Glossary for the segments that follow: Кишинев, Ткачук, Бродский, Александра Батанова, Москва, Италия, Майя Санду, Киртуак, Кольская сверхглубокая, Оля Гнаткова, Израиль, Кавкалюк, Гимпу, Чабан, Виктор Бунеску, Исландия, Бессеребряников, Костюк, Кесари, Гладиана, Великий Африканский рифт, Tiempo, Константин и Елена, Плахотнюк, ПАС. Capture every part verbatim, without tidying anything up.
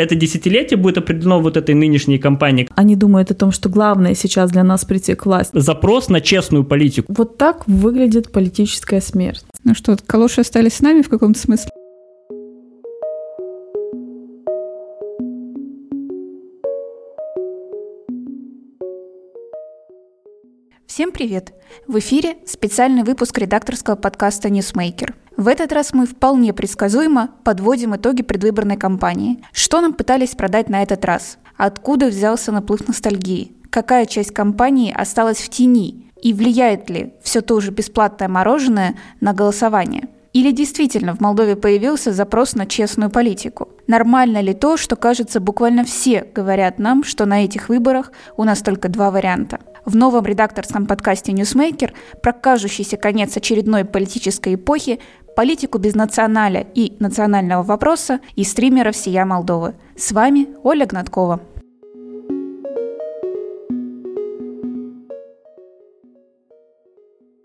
это десятилетие будет определено вот этой нынешней кампанией. Они думают о том, что главное сейчас для нас прийти к власти. Запрос на честную политику. Вот так выглядит политическая смерть. Ну что, калоши остались с нами в каком-то смысле? Всем привет! В эфире специальный выпуск редакторского подкаста «Ньюсмейкер». В этот раз мы вполне предсказуемо подводим итоги предвыборной кампании. Что нам пытались продать на этот раз? Откуда взялся наплыв ностальгии? Какая часть кампании осталась в тени? И влияет ли все то же бесплатное мороженое на голосование? Или действительно в Молдове появился запрос на честную политику? Нормально ли то, что, кажется, буквально все говорят нам, что на этих выборах у нас только два варианта? В новом редакторском подкасте «Ньюсмейкер» про кажущийся конец очередной политической эпохи, политику без националя и национального вопроса и стримеров «Сия Молдовы». С вами Оля Гнаткова.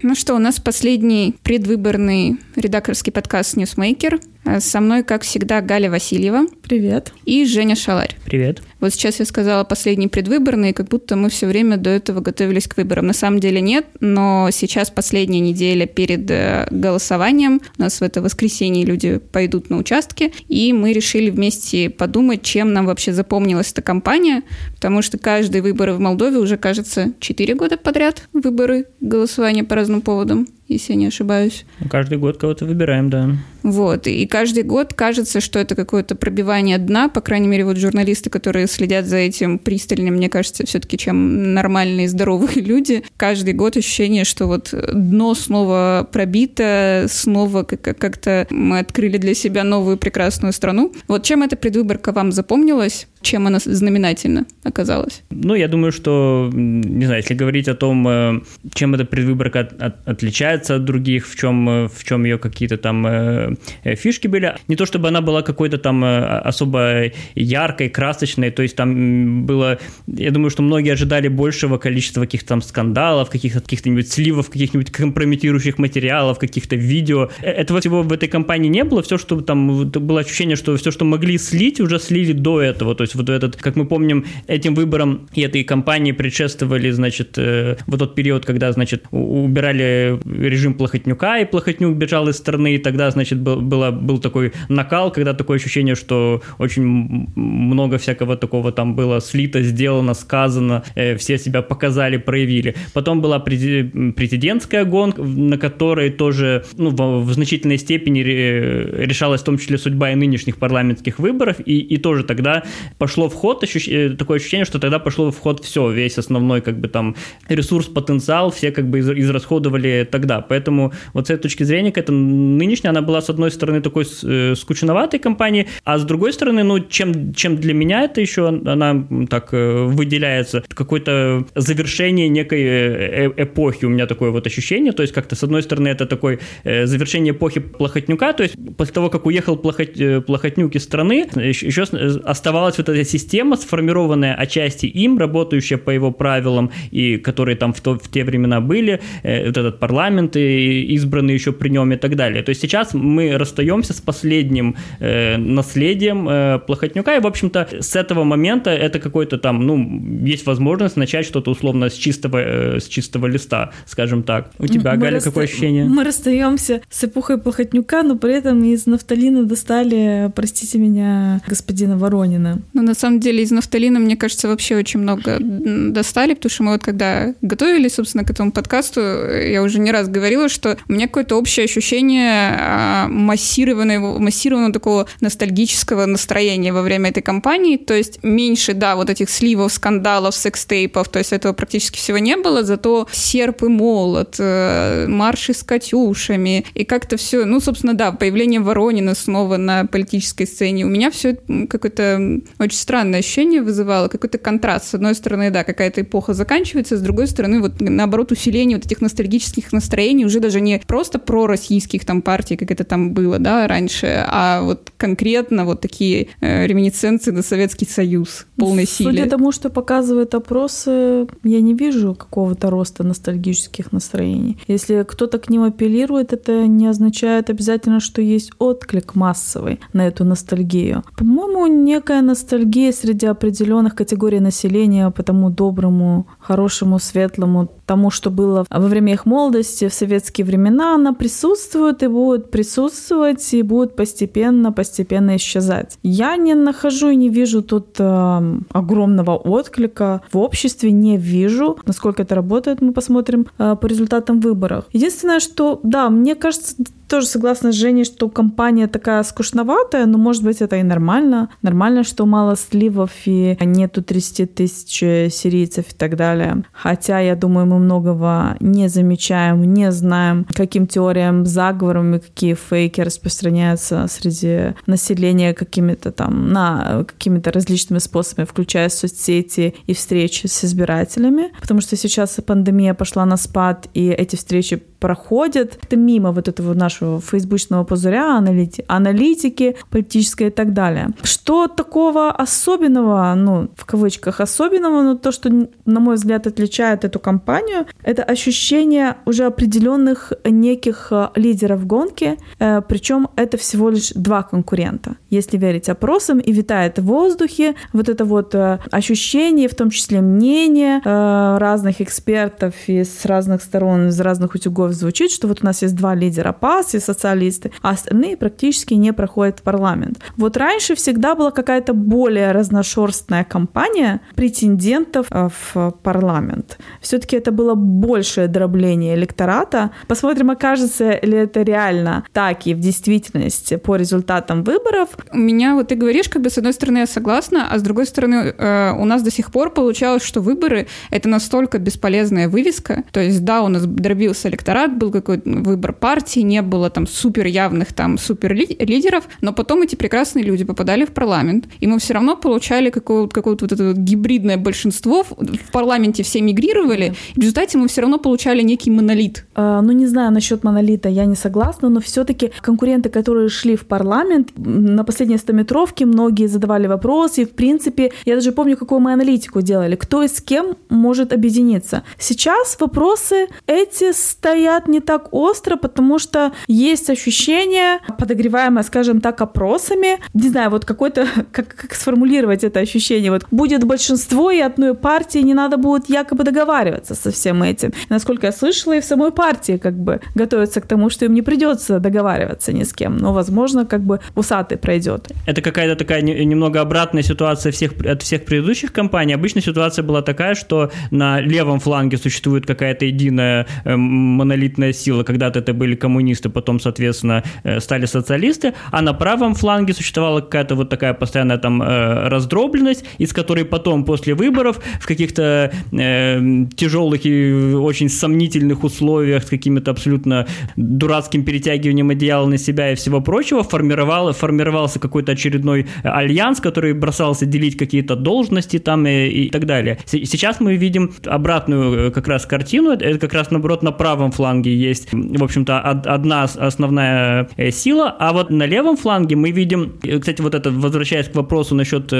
Ну что, у нас последний предвыборный редакторский подкаст «Ньюсмейкер». Со мной, как всегда, Галя Васильева. Привет. И Женя Шаларь. Привет. Вот сейчас я сказала последний предвыборный, как будто мы все время до этого готовились к выборам. На самом деле нет, но сейчас последняя неделя перед голосованием. У нас в это воскресенье люди пойдут на участки, и мы решили вместе подумать, чем нам вообще запомнилась эта кампания, потому что каждые выборы в Молдове уже, кажется, четыре года подряд выборы, голосования по разным поводам. Если я не ошибаюсь. Каждый год кого-то выбираем, да. Вот, и каждый год кажется, что это какое-то пробивание дна, по крайней мере, вот журналисты, которые следят за этим пристально, мне кажется, все-таки, чем нормальные, здоровые люди, каждый год ощущение, что вот дно снова пробито, снова как-то мы открыли для себя новую прекрасную страну. Вот чем эта предвыборка вам запомнилась? Чем она знаменательна оказалась? Ну, я думаю, что, не знаю, если говорить о том, чем эта предвыборка от, от, отличается от других, в чем, в чем ее какие-то там э, фишки были, не то чтобы она была какой-то там особо яркой, красочной, то есть там было, я думаю, что многие ожидали большего количества каких-то там скандалов, каких-то каких-нибудь сливов, каких-нибудь компрометирующих материалов, каких-то видео. Этого всего в этой кампании не было, все, что там, было ощущение, что все, что могли слить, уже слили до этого, то есть вот этот, как мы помним, этим выбором и этой кампании предшествовали, значит, э, вот тот период, когда, значит, убирали режим Плахотнюка, и Плахотнюк бежал из страны, и тогда, значит, был, было, был такой накал, когда такое ощущение, что очень много всякого такого там было слито, сделано, сказано, э, все себя показали, проявили. Потом была президентская гонка, на которой тоже, ну, в, в значительной степени решалась в том числе судьба и нынешних парламентских выборов, и, и тоже тогда пошло в ход, ощущ... такое ощущение, что тогда пошло в ход все, весь основной как бы там ресурс, потенциал, все как бы из... израсходовали тогда, поэтому вот с этой точки зрения, к этой нынешней, она была с одной стороны такой э, скучноватой кампанией, а с другой стороны, ну, чем, чем для меня это еще, она так э, выделяется, какое-то завершение некой э, э, эпохи, у меня такое вот ощущение, то есть как-то с одной стороны это такое э, завершение эпохи Плахотнюка, то есть после того, как уехал Плахот... Плахотнюк из страны, еще, еще оставалось вот эта система, сформированная отчасти им, работающая по его правилам, и которые там в, то, в те времена были, э, вот этот парламент, и избранный еще при нем и так далее. То есть сейчас мы расстаемся с последним э, наследием э, Плахотнюка, и, в общем-то, с этого момента это какой-то там, ну, есть возможность начать что-то условно с чистого, э, с чистого листа, скажем так. У тебя, мы Галя, расста... какое ощущение? Мы расстаемся с эпохой Плахотнюка, но при этом из нафталина достали, простите меня, господина Воронина. Ну, на самом деле, из нафталина, мне кажется, вообще очень много достали, потому что мы вот когда готовились, собственно, к этому подкасту, я уже не раз говорила, что у меня какое-то общее ощущение массированного, массированного такого ностальгического настроения во время этой кампании, то есть меньше, да, вот этих сливов, скандалов, секстейпов, то есть этого практически всего не было, зато серп и молот, марши с катюшами, и как-то все, ну, собственно, да, появление Воронина снова на политической сцене, у меня все какое-то очень странное ощущение вызывало, какой-то контраст. С одной стороны, да, какая-то эпоха заканчивается, с другой стороны, вот наоборот, усиление вот этих ностальгических настроений, уже даже не просто пророссийских там партий, как это там было, да, раньше, а вот конкретно вот такие э, реминисценции на Советский Союз в полной силе. Судя тому, что показывают опросы, я не вижу какого-то роста ностальгических настроений. Если кто-то к ним апеллирует, это не означает обязательно, что есть отклик массовый на эту ностальгию. По-моему, некая ностальгия среди определенных категорий населения по тому доброму, хорошему, светлому, тому, что было во время их молодости, в советские времена, она присутствует и будет присутствовать, и будет постепенно, постепенно исчезать. Я не нахожу и не вижу тут э, огромного отклика. В обществе не вижу. Насколько это работает, мы посмотрим э, по результатам выборов. Единственное, что, да, мне кажется, тоже согласна с Женей, что компания такая скучноватая, но, может быть, это и нормально. Нормально, что мало сливов и нету тридцати тысяч сирийцев и так далее. Хотя, я думаю, мы многого не замечаем, не знаем, каким теориям, заговорам и какие фейки распространяются среди населения какими-то там, на какими-то различными способами, включая соцсети и встречи с избирателями. Потому что сейчас пандемия пошла на спад, и эти встречи проходят. Это мимо вот этого нашего фейсбучного пузыря, аналити- аналитики политической и так далее. Что такого особенного, ну, в кавычках особенного, но то, что, на мой взгляд, отличает эту кампанию, это ощущение уже определенных неких лидеров гонки, причем это всего лишь два конкурента. Если верить опросам, и витает в воздухе вот это вот ощущение, в том числе мнение разных экспертов из разных сторон, из разных утюгов звучит, что вот у нас есть два лидера ПАС и социалисты, а остальные практически не проходят в парламент. Вот раньше всегда была какая-то более разношерстная кампания претендентов в парламент. Все-таки это было большее дробление электората. Посмотрим, окажется ли это реально так и в действительности по результатам выборов. У меня, вот ты говоришь, как бы с одной стороны я согласна, а с другой стороны у нас до сих пор получалось, что выборы — это настолько бесполезная вывеска. То есть, да, у нас дробился электорат, был какой-то выбор партии, не было там супер явных там супер лидеров, но потом эти прекрасные люди попадали в парламент, и мы все равно получали какое-то, какое-то вот это гибридное большинство, в парламенте все мигрировали, да. И в результате мы все равно получали некий монолит. А, ну, не знаю, насчет монолита я не согласна, но все-таки конкуренты, которые шли в парламент, на последней стометровке многие задавали вопросы, и, в принципе, я даже помню, какую мы аналитику делали, кто и с кем может объединиться. Сейчас вопросы эти стоят не так остро, потому что есть ощущение, подогреваемое, скажем так, опросами. Не знаю, вот какой-то, как, как сформулировать это ощущение. Вот будет большинство и одной партии, не надо будет якобы договариваться со всем этим. Насколько я слышала, и в самой партии как бы готовятся к тому, что им не придется договариваться ни с кем. Но, возможно, как бы усатый пройдет. Это какая-то такая немного обратная ситуация всех, от всех предыдущих кампаний. Обычно ситуация была такая, что на левом фланге существует какая-то единая монолитная сила. Когда-то это были коммунисты, потом, соответственно, стали социалисты, а на правом фланге существовала какая-то вот такая постоянная там раздробленность, из которой потом, после выборов, в каких-то э, тяжелых и очень сомнительных условиях, с какими-то абсолютно дурацким перетягиванием одеяла на себя и всего прочего, формировал, формировался какой-то очередной альянс, который бросался делить какие-то должности там и, и так далее. Сейчас мы видим обратную как раз картину, это как раз, наоборот, на правом фланге есть, в общем-то, одна основная сила, а вот на левом фланге мы видим, кстати, вот это, возвращаясь к вопросу насчет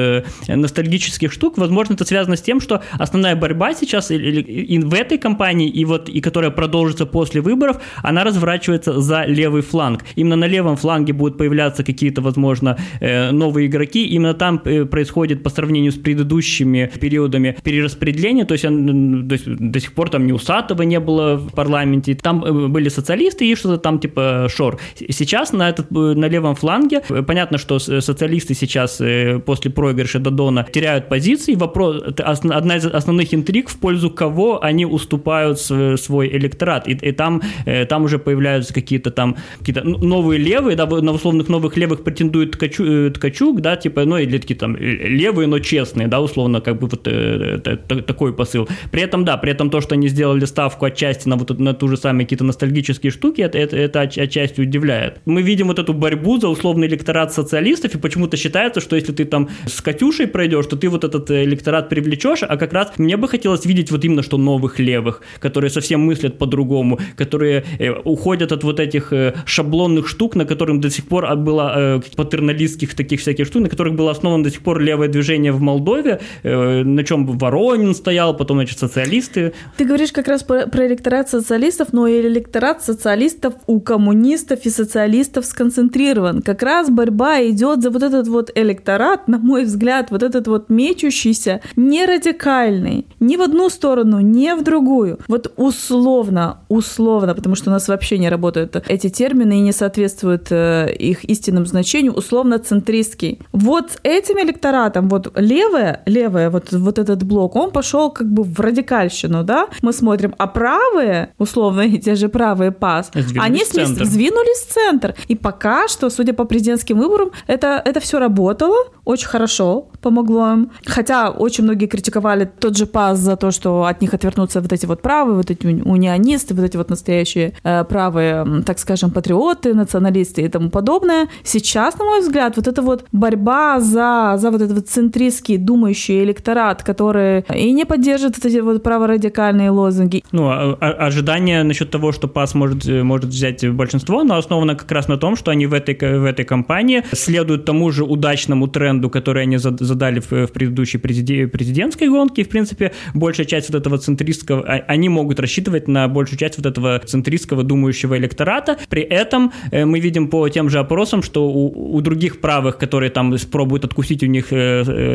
ностальгических штук, возможно, это связано с тем, что основная борьба сейчас и в этой кампании, и вот, и которая продолжится после выборов, она разворачивается за левый фланг. Именно на левом фланге будут появляться какие-то, возможно, новые игроки, именно там происходит по сравнению с предыдущими периодами перераспределение, то есть, он, то есть до сих пор там ни Усатого не было в парламенте, там были социалисты и что-то там типа Шор. Сейчас на, этот, на левом фланге, понятно, что социалисты сейчас после проигрыша Додона теряют позиции, вопрос, одна из основных интриг, в пользу кого они уступают свой электорат, и, и там, там уже появляются какие-то там какие-то новые левые, да, на условных новых левых претендует Ткачу, Ткачук, да, типа, ну, или такие там левые, но честные, да, условно, как бы вот это, такой посыл. При этом, да, при этом то, что они сделали ставку отчасти на, вот, на ту же самую какие-то ностальгические штуки, это, это, это отчасти удивляет. Мы видим вот эту борьбу за условный электорат социалистов, и почему-то считается, что если ты там с Катюшей пройдешь, то ты вот этот электорат привлечешь, а как раз мне бы хотелось видеть вот именно что новых левых, которые совсем мыслят по-другому, которые уходят от вот этих шаблонных штук, на которых до сих пор было патерналистских таких всяких штук, на которых было основано до сих пор левое движение в Молдове, на чем Воронин стоял, потом, значит, социалисты. Ты говоришь как раз про, про электорат социалистов, но и электорат социалистов у коммунистов и социалистов сконцентрирован. Как раз борьба идет за вот этот вот электорат, на мой взгляд, вот этот вот мечущийся, не радикальный, ни в одну сторону, ни в другую. Вот условно, условно, потому что у нас вообще не работают эти термины и не соответствуют их истинному значению, условно-центристский. Вот с этим электоратом, вот левое, левое, вот, вот этот блок, он пошел как бы в радикальщину, да? Мы смотрим, а правые, условно, те же правые ПАС, они сдвинулись в центр. И пока что, судя по президентским выборам, это, это все работало очень хорошо, помогло им. Хотя очень многие критиковали тот же ПАС за то, что от них отвернутся вот эти вот правые, вот эти унионисты, вот эти вот настоящие э, правые, так скажем, патриоты, националисты и тому подобное. Сейчас, на мой взгляд, вот эта вот борьба за, за вот этот вот центристский думающий электорат, который и не поддержит эти вот праворадикальные лозунги. Ну, а, а, ожидание насчет того, что ПАС может, может взять большинство, оно основано как раз на том, что они в этой, в этой кампании следуют тому же удачному тренду, который они задали в, в предыдущей президентской гонке. И, в принципе, большая часть вот этого центристского, они могут рассчитывать на большую часть вот этого центристского думающего электората. При этом мы видим по тем же опросам, что у, у других правых, которые там пробуют откусить у них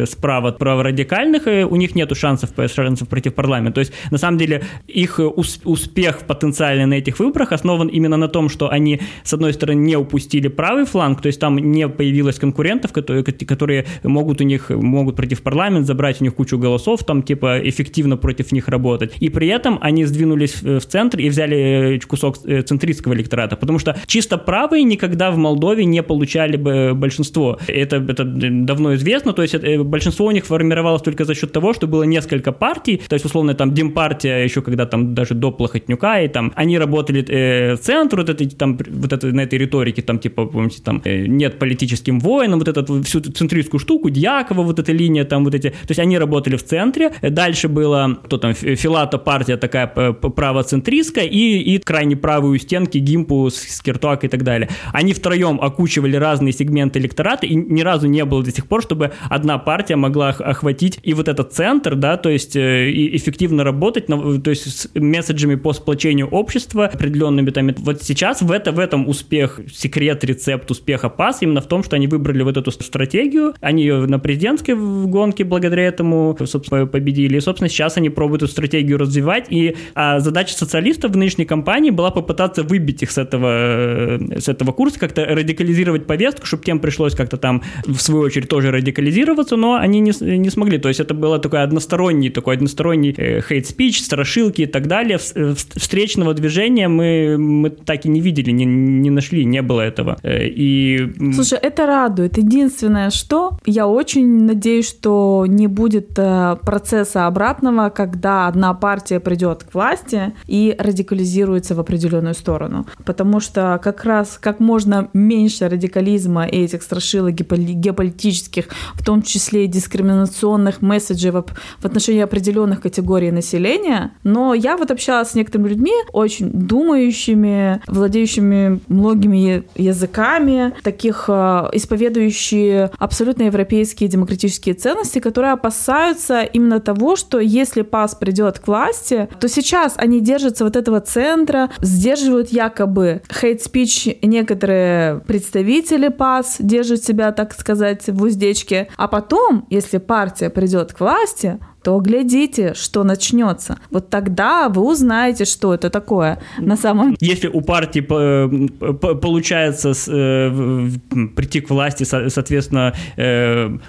справа праворадикальных, у них нет шансов, шансов против парламента. То есть, на самом деле, их успех потенциально на этих выборах основан именно на том, что они, с одной стороны, не упустили правый фланг, то есть там не появилось конкурентов, которые, которые могут у них, могут против парламента забрать у них кучу голосов, там типа эффективно против них работать. И при этом они сдвинулись в центр и взяли кусок центристского электората, потому что чисто правые никогда в Молдове не получали бы большинство. Это, это давно известно, то есть это, большинство у них формировалось только за счет того, что было несколько партий, то есть условно там Демпартия еще когда там даже до Плахотнюка, и там они работали э, центр, вот это, там, вот это, на этой риторике, там типа, помните, там э, нет политическим воинам, вот эту всю центристскую штуку, Дьякова, вот эта линия, там вот эти, то есть они работали в центре, дальше было, кто там, Филата партия такая правоцентристская, и, и крайне правые у стенки Гимпу с Киртуак и так далее. Они втроем окучивали разные сегменты электората, и ни разу не было до сих пор, чтобы одна партия могла охватить и вот этот центр, да, то есть э, и эффективно работать, на, то есть с месседжами по сплочению общества, определенными там. Вот сейчас в, это, в этом успех, секрет, рецепт успеха ПАС именно в том, что они выбрали вот эту стратегию, они ее на президентской гонке благодаря этому, собственно, победили. И, собственно, сейчас они пробуют эту стратегию развивать, и а задача социалистов в нынешней кампании была попытаться выбить их с этого, с этого курса, как-то радикализировать повестку, чтобы тем пришлось как-то там, в свою очередь, тоже радикализироваться, но они не, не смогли. То есть это было такое односторонний, такой односторонний хейт-спич, страшилки и так далее. Встречного движения мы, мы так и не видели, не, не нашли, не было этого. И... Слушай, это радует. Единственное, что я очень надеюсь, что не будет процесса обратного, когда одна партия придет к власти и радикализируется в определенную сторону. Потому что как раз как можно меньше радикализма и этих страшилок геополитических, в том числе и дискриминационных месседжей в отношении определенных категорий населения. Но я вот общалась с некоторыми людьми, очень думающими, владеющими многими языками, таких исповедующие абсолютно европейские демократические ценности, которые опасаются именно того, что если ПАС придет к власти, то сейчас они держатся вот этого центра, сдерживают якобы хейт-спич, некоторые представители ПАС держат себя, так сказать, в уздечке. А потом, если партия придет к власти, то глядите, что начнется. Вот тогда вы узнаете, что это такое на самом деле. Если у партии получается прийти к власти, соответственно,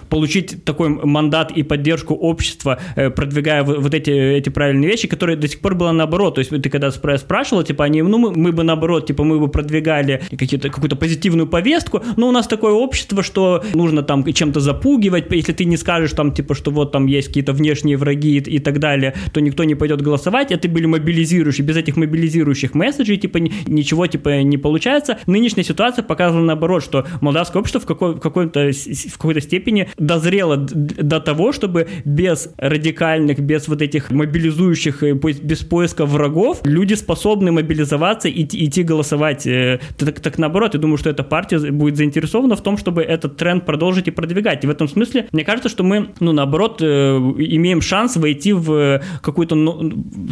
получить такой мандат и поддержку общества, продвигая вот эти, эти правильные вещи, которые до сих пор было наоборот. То есть ты когда спрашивала, типа, они, ну мы, мы бы наоборот, типа, мы бы продвигали какие-то, какую-то позитивную повестку, но у нас такое общество, что нужно там чем-то запугивать, если ты не скажешь там, типа, что вот там есть какие-то внешние внешние враги и так далее, то никто не пойдет голосовать, а ты были мобилизирующие, без этих мобилизирующих месседжей, типа, ничего, типа, не получается. Нынешняя ситуация показывала наоборот, что молдавское общество в, какой, в, какой-то, в какой-то степени дозрело до того, чтобы без радикальных, без вот этих мобилизующих, без поиска врагов, люди способны мобилизоваться и идти голосовать. Так, так наоборот, я думаю, что эта партия будет заинтересована в том, чтобы этот тренд продолжить и продвигать. И в этом смысле, мне кажется, что мы, ну, наоборот, имеем шанс войти в какую-то,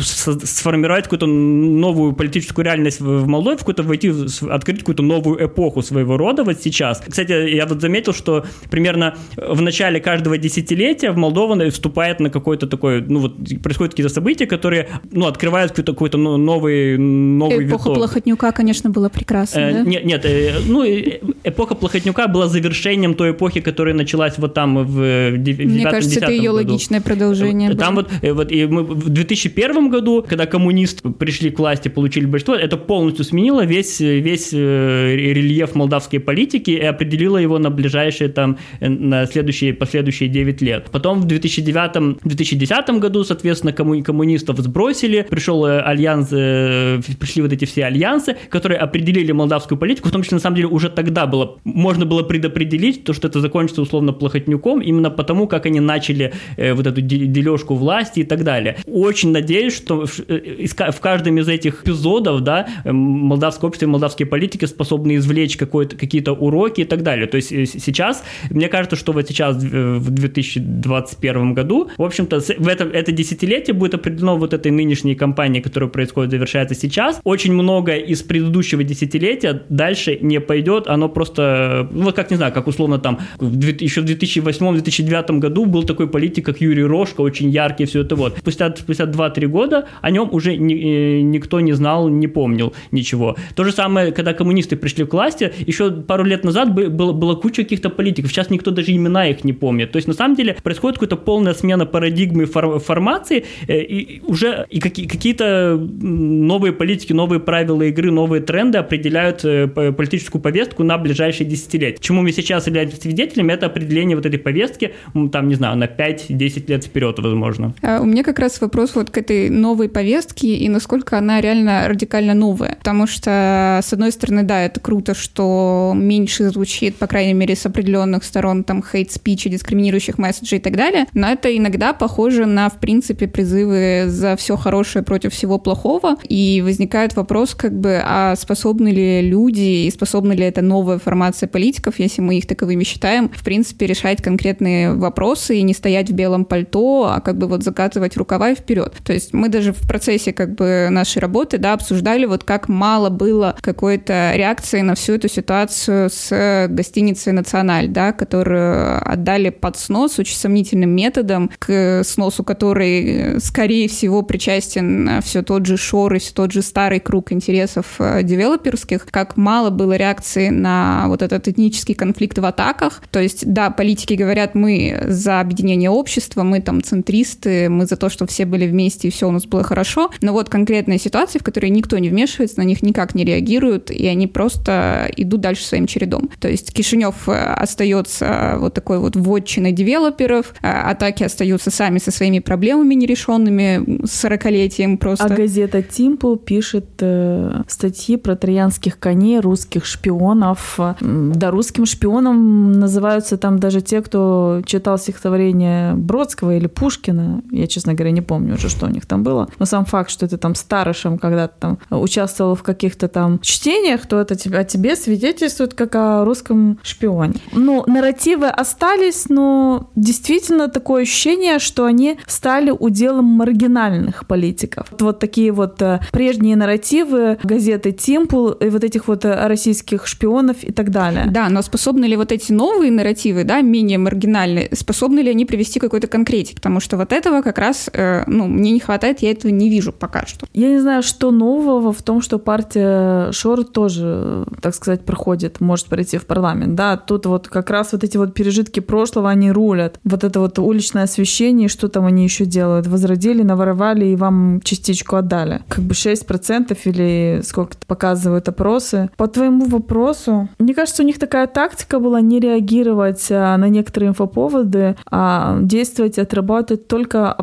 сформировать какую-то новую политическую реальность в Молдове, в какую-то войти, открыть какую-то новую эпоху своего рода вот сейчас. Кстати, я вот заметил, что примерно в начале каждого десятилетия в Молдову вступает на какой-то такой, ну вот происходят какие-то события, которые, ну, открывают какой-то, какой-то новый, новый виток. Эпоха Плахотнюка, конечно, была прекрасна, э, да? Нет, нет э, ну, эпоха Плахотнюка была завершением той эпохи, которая началась вот там в девятом-десятом году. Мне кажется, это ее логичное продолжение. Там вот, вот и мы в две тысячи первом году, когда коммунисты пришли к власти, получили большинство, это полностью сменило весь, весь рельеф молдавской политики и определило его на ближайшие, там, на следующие, последующие девять лет. Потом в две тысячи девятом-две тысячи десятом году, соответственно, комму- коммунистов сбросили, пришел альянс, пришли вот эти все альянсы, которые определили молдавскую политику, в том числе, на самом деле, уже тогда было, можно было предопределить то, что это закончится условно Плахотнюком, именно потому, как они начали вот эту дележку власти и так далее. Очень надеюсь, что в каждом из этих эпизодов, да, молдавское общество и молдавские политики способны извлечь какие-то уроки и так далее. То есть сейчас, мне кажется, что вот сейчас в две тысячи двадцать первом году, в общем-то, в это, это десятилетие будет определено вот этой нынешней кампанией, которая происходит, завершается сейчас. Очень многое из предыдущего десятилетия дальше не пойдет, оно просто, вот как, не знаю, как условно там, еще в две тысячи восьмом-две тысячи девятом году был такой политик, как Юрий Рош, очень яркий, все это вот. Спустя, спустя два-три года о нем уже ни, никто не знал, не помнил ничего. То же самое, когда коммунисты пришли к власти, еще пару лет назад было, было куча каких-то политиков, сейчас никто даже имена их не помнит. То есть, на самом деле, происходит какая-то полная смена парадигмы фор- формации, и уже и какие- какие-то новые политики, новые правила игры, новые тренды определяют политическую повестку на ближайшие десятилетия. Чему мы сейчас являемся свидетелями, это определение вот этой повестки, там, не знаю, на пять-десять лет вперед, возможно. А у меня как раз вопрос вот к этой новой повестке и насколько она реально радикально новая. Потому что, с одной стороны, да, это круто, что меньше звучит, по крайней мере, с определенных сторон там хейт-спичи, дискриминирующих месседжей и так далее, но это иногда похоже на, в принципе, призывы за все хорошее против всего плохого, и возникает вопрос, как бы, а способны ли люди и способна ли эта новая формация политиков, если мы их таковыми считаем, в принципе, решать конкретные вопросы и не стоять в белом пальто, а как бы вот закатывать рукава и вперед. То есть мы даже в процессе как бы нашей работы, да, обсуждали вот как мало было какой-то реакции на всю эту ситуацию с гостиницей «Националь», да, которую отдали под снос очень сомнительным методом, к сносу которой, скорее всего, причастен все тот же Шор и все тот же старый круг интересов девелоперских, как мало было реакции на вот этот этнический конфликт в атаках. То есть, да, политики говорят, мы за объединение общества, мы там центристы, мы за то, что все были вместе и все у нас было хорошо, но вот конкретные ситуации, в которые никто не вмешивается, на них никак не реагируют, и они просто идут дальше своим чередом. То есть Кишинев остается вот такой вот вотчиной девелоперов, атаки остаются сами со своими проблемами нерешенными, с сорокалетием просто. А газета Tiempo пишет э, статьи про троянских коней, русских шпионов. Да, русским шпионом называются там даже те, кто читал стихотворение Бродского или Пушкина. Я, честно говоря, не помню уже, что у них там было. Но сам факт, что ты там старышем когда-то там участвовал в каких-то там чтениях, то это о тебе свидетельствует как о русском шпионе. Ну, нарративы остались, но действительно такое ощущение, что они стали уделом маргинальных политиков. Вот такие вот прежние нарративы газеты Tiempo и вот этих вот российских шпионов и так далее. Да, но способны ли вот эти новые нарративы, да, менее маргинальные, способны ли они привести к какой-то конкретике? Потому что вот этого как раз, ну, мне не хватает, я этого не вижу пока что. Я не знаю, что нового в том, что партия Шор тоже, так сказать, проходит, может пройти в парламент, да, тут вот как раз вот эти вот пережитки прошлого, они рулят. Вот это вот уличное освещение, что там они еще делают? Возродили, наворовали и вам частичку отдали. Как бы шесть процентов или сколько-то показывают опросы. По твоему вопросу, мне кажется, у них такая тактика была не реагировать на некоторые инфоповоды, а действовать от разрабатывать только,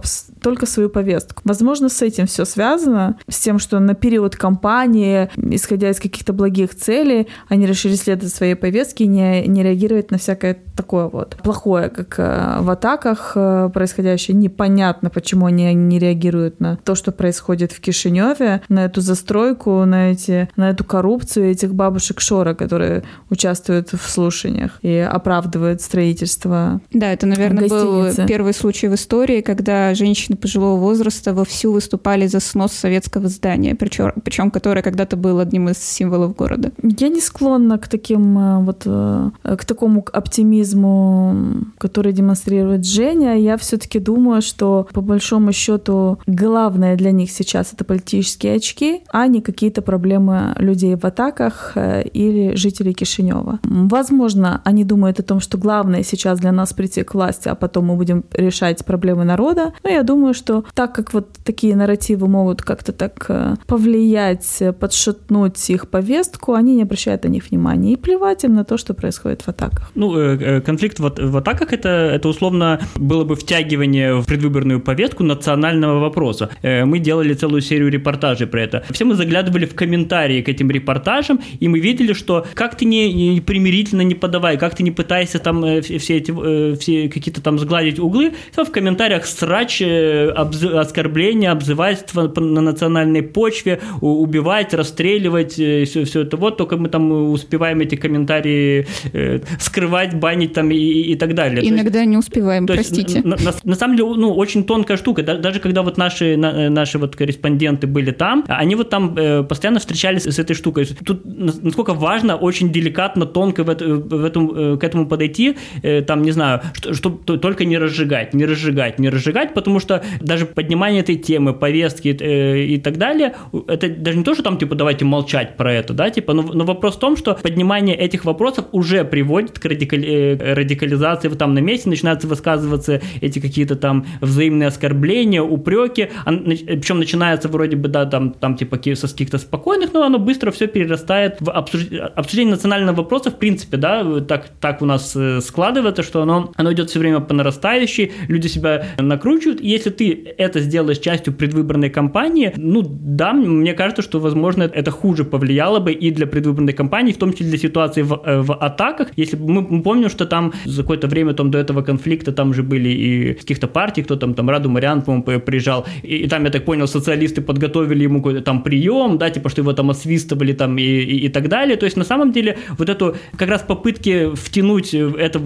только свою повестку. Возможно, с этим все связано, с тем, что на период кампании, исходя из каких-то благих целей, они решили следовать своей повестке и не, не реагировать на всякое такое вот плохое, как в атаках происходящее. Непонятно, почему они не реагируют на то, что происходит в Кишиневе, на эту застройку, на, эти, на эту коррупцию этих бабушек Шора, которые участвуют в слушаниях и оправдывают строительство. Да, это, наверное, был первый случай в истории, когда женщины пожилого возраста вовсю выступали за снос советского здания, причем, причем которое когда-то было одним из символов города. Я не склонна к таким вот, к такому оптимизму, который демонстрирует Женя. Я все-таки думаю, что по большому счету главное для них сейчас это политические очки, а не какие-то проблемы людей в атаках или жителей Кишинева. Возможно, они думают о том, что главное сейчас для нас прийти к власти, а потом мы будем решать проблемы народа. Но я думаю, что так как вот такие нарративы могут как-то так повлиять, подшатнуть их повестку, они не обращают на них внимания и плевать им на то, что происходит в атаках. Ну, конфликт в атаках это, это условно было бы втягивание в предвыборную повестку национального вопроса. Мы делали целую серию репортажей про это. Все мы заглядывали в комментарии к этим репортажам, и мы видели, что как ты не примирительно не подавай, как ты не пытайся там все эти все какие-то там сгладить углы, все в комментариях срач, обзы, оскорбления, обзывательства на национальной почве, убивать, расстреливать, все, все это вот, только мы там успеваем эти комментарии скрывать, банить там и, и так далее. Иногда есть, не успеваем, простите. На, на, на самом деле, ну, очень тонкая штука, даже когда вот наши, на, наши вот корреспонденты были там, они вот там постоянно встречались с этой штукой. Тут насколько важно, очень деликатно, тонко в это, в этом, к этому подойти, там, не знаю, чтобы только не разжигать, не разжигать, не разжигать, потому что даже поднимание этой темы, повестки и так далее, это даже не то, что там, типа, давайте молчать про это, да, типа, но, но вопрос в том, что поднимание этих вопросов уже приводит к радикали, радикализации там на месте, начинаются высказываться эти какие-то там взаимные оскорбления, упреки, причем начинается вроде бы, да, там, там типа со каких-то спокойных, но оно быстро все перерастает в обсуждение национального вопроса, в принципе, да, так, так у нас складывается, что оно, оно идет все время по нарастающей, люди себя накручивают, и если ты это сделаешь частью предвыборной кампании, ну да, мне кажется, что, возможно, это хуже повлияло бы и для предвыборной кампании, в том числе для ситуации в, в атаках, если мы, мы помним, что там за какое-то время там до этого конфликта там же были и каких-то партий, кто там, там Раду Мариан, по-моему, приезжал, и, и там, я так понял, социалисты подготовили ему какой-то там прием, да, типа, что его там освистывали там и, и, и так далее, то есть на самом деле вот эту как раз попытки втянуть это,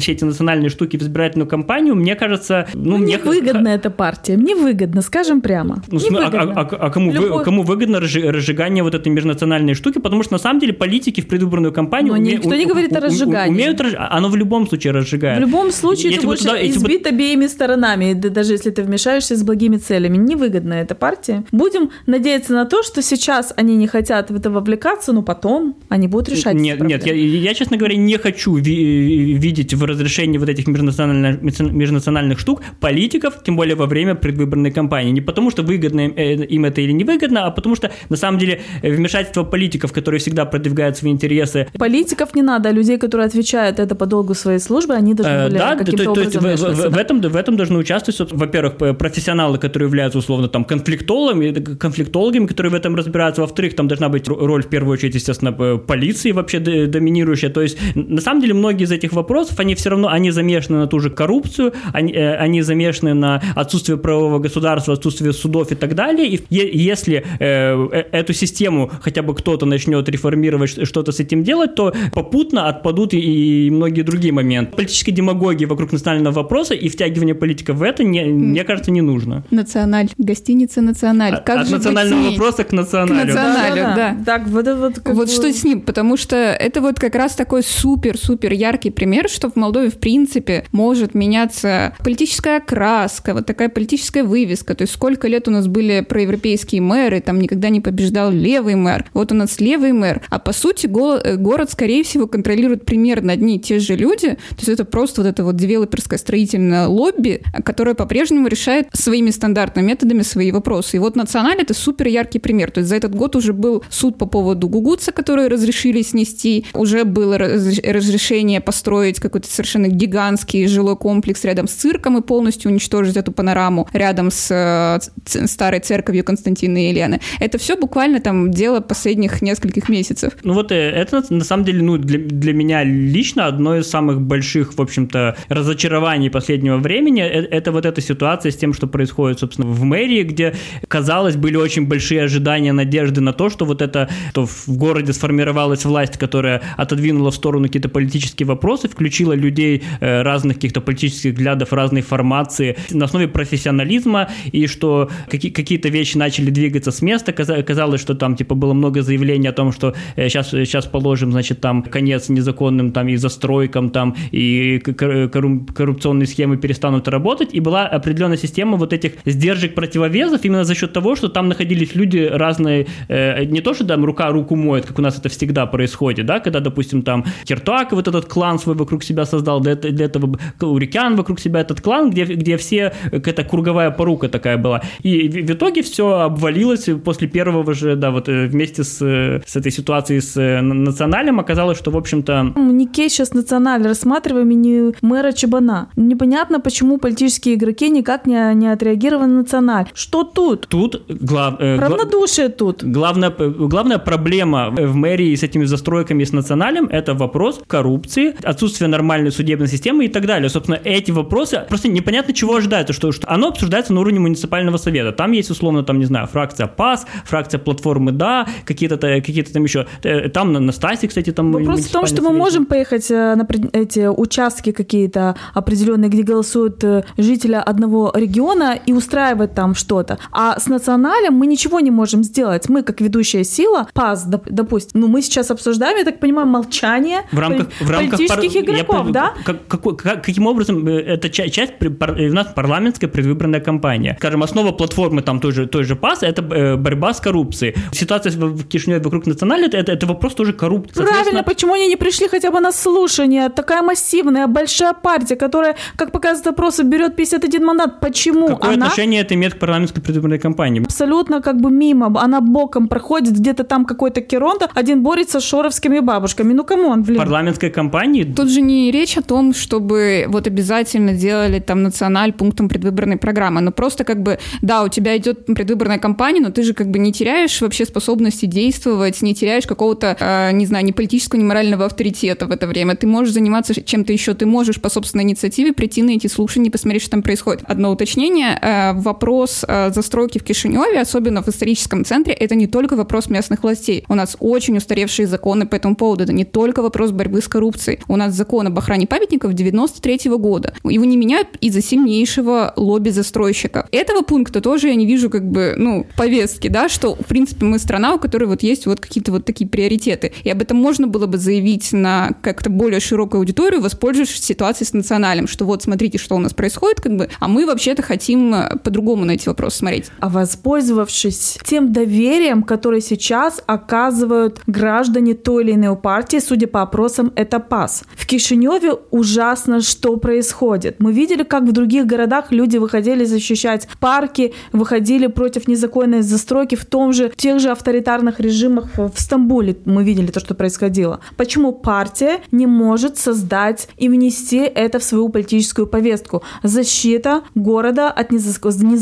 все эти национальные штуки в избирательную кампанию, мне кажется... Ну, мне выгодна х... эта партия, мне выгодно, скажем прямо. Ну, а, а, а кому, вы, кому выгодно разжигание вот этой межнациональной штуки, потому что на самом деле политики в предвыборную кампанию... Но уме... никто не говорит у, о разжигании. Умеют... Оно в любом случае разжигает. В любом случае если ты будешь туда, избит бы... обеими сторонами, даже если ты вмешаешься с благими целями. Невыгодна эта партия. Будем надеяться на то, что сейчас они не хотят в это вовлекаться, но потом они будут решать нет, эти проблемы. Нет, я, я, честно говоря, не хочу ви- видеть в разрешении вот этих межнациональных, межнациональных штук политиков, тем более во время предвыборной кампании. Не потому, что выгодно им это или невыгодно, а потому что, на самом деле, вмешательство политиков, которые всегда продвигают свои интересы. Политиков не надо, а людей, которые отвечают это по долгу своей службы, они должны были да, каким-то то, то образом в, в, в, этом, в этом должны участвовать, во-первых, профессионалы, которые являются, условно, там, конфликтологами, конфликтологами, которые в этом разбираются, во-вторых, там должна быть роль, в первую очередь, естественно, полиции вообще доминирующая, то есть, на самом деле, многие из этих вопросов, они все равно, они замешаны на ту же коррупцию, они, они замешаны на отсутствие правового государства, отсутствие судов и так далее, и если э, эту систему хотя бы кто-то начнет реформировать, что-то с этим делать, то попутно отпадут и, и многие другие моменты. Политической демагогии вокруг национального вопроса и втягивание политиков в это, не, мне кажется, не нужно. Националь. Гостиница «Националь». От, от национального вопроса к националю. К националю, да. да. да. Так, вот вот, как вот бы... что с ним? Потому что это вот как раз такой супер-супер яркий пример, что в Молдове, в принципе, может меняться политическая окраска, вот такая политическая вывеска. То есть сколько лет у нас были проевропейские мэры, там никогда не побеждал левый мэр. Вот у нас левый мэр. А по сути го- город, скорее всего, контролирует примерно одни и те же люди. То есть это просто вот это вот девелоперское строительное лобби, которое по-прежнему решает своими стандартными методами свои вопросы. И вот «Националь» — это супер яркий пример. То есть за этот год уже был суд по поводу Гугуца, который разрешили снести. Уже было разрешение построить какой-то совершенно гигантский жилой комплекс рядом рядом с цирком и полностью уничтожить эту панораму рядом с старой церковью Константина и Елены. Это все буквально там дело последних нескольких месяцев. Ну вот это на самом деле ну, для, для меня лично одно из самых больших, в общем-то, разочарований последнего времени. Это вот эта ситуация с тем, что происходит, собственно, в мэрии, где, казалось, были очень большие ожидания, надежды на то, что вот это, что в городе сформировалась власть, которая отодвинула в сторону какие-то политические вопросы, включила людей разных каких-то политических взглядов, разной формации на основе профессионализма, и что какие-то вещи начали двигаться с места. Казалось, что там типа было много заявлений о том, что сейчас, сейчас положим, значит, там конец незаконным там и застройкам, там и коррупционные схемы перестанут работать, и была определенная система вот этих сдержек, противовесов именно за счет того, что там находились люди разные, э, не то, что там рука руку моет, как у нас это всегда происходит, да, когда, допустим, там Киртуак вот этот клан свой вокруг себя создал, для, для этого Урикян вокруг себя этот клан, где, где все, какая-то круговая порука такая была, и в, в итоге все обвалилось после первого же, да, вот вместе с, с этой ситуацией с Националем оказалось, что, в общем-то... Никей сейчас Националь рассматриваем и не мэра Чабана. Непонятно, почему политические игроки никак не, не отреагировали на Националь. Что тут? Тут глав... равнодушие гла... тут. Главная, главная проблема в мэрии с этими застройками, с Националем, это вопрос коррупции, отсутствие нормальной судебной системы и так далее. Собственно, эти вопросы, просто непонятно, чего ожидается, что, что оно обсуждается на уровне муниципального совета. Там есть, условно, там, не знаю, фракция ПАС, факция платформы, да, какие-то, какие-то там еще. Там на Стасе, кстати, там... Вопрос в том, что мы можем поехать на эти участки какие-то определенные, где голосуют жители одного региона и устраивать там что-то. А с Националем мы ничего не можем сделать. Мы, как ведущая сила, ПАС, допустим, ну мы сейчас обсуждаем, я так понимаю, молчание в рамках, в рамках политических пар... игроков, я... да? Как, какой, как, каким образом эта часть, у нас парламентская предвыборная кампания. Скажем, основа платформы там той же, той же ПАС, это борьба с коррупцией. Ситуация в Кишиневе вокруг Националя, это, это вопрос тоже коррупции. Соответственно... Правильно, почему они не пришли хотя бы на слушание? Такая массивная, большая партия, которая, как показывают опросы, берет пятьдесят один мандат. Почему она... Какое отношение это имеет к парламентской предвыборной кампании? Абсолютно как бы мимо. Она боком проходит, где-то там какой-то Керонда, один борется с шоровскими бабушками. Ну, камон, блин. В парламентской кампании... Тут же не речь о том, чтобы вот обязательно делали там Националь пунктом предвыборной программы. Но просто как бы, да, у тебя идет предвыборная кампания, но ты же как бы не теряешь вообще способности действовать, не теряешь какого-то, э, не знаю, ни политического, ни морального авторитета в это время. Ты можешь заниматься чем-то еще, ты можешь по собственной инициативе прийти на эти слушания и посмотреть, что там происходит. Одно уточнение. Э, вопрос э, застройки в Кишиневе, особенно в историческом центре, это не только вопрос местных властей. У нас очень устаревшие законы по этому поводу. Это не только вопрос борьбы с коррупцией. У нас закон об охране памятников девяносто третьего года. Его не меняют из-за сильнейшего лобби застройщиков. Этого пункта тоже я не вижу как бы, ну, повестки, да, что, в принципе, мы страна, у которой вот есть вот какие-то вот такие приоритеты. И об этом можно было бы заявить на как-то более широкую аудиторию, воспользовавшись ситуацией с Националем, что вот, смотрите, что у нас происходит, как бы, а мы вообще-то хотим по-другому на эти вопросы смотреть. А воспользовавшись тем доверием, которое сейчас оказывают граждане той или иной партии, судя по опросам, это ПАС. В Кишиневе ужасно, что происходит. Мы видели, как в других городах люди выходили защищать парки, выходили против незаконной застройки в том же, в тех же авторитарных режимах в Стамбуле. Мы видели то, что происходило. Почему партия не может создать и внести это в свою политическую повестку? Защита города от незаконной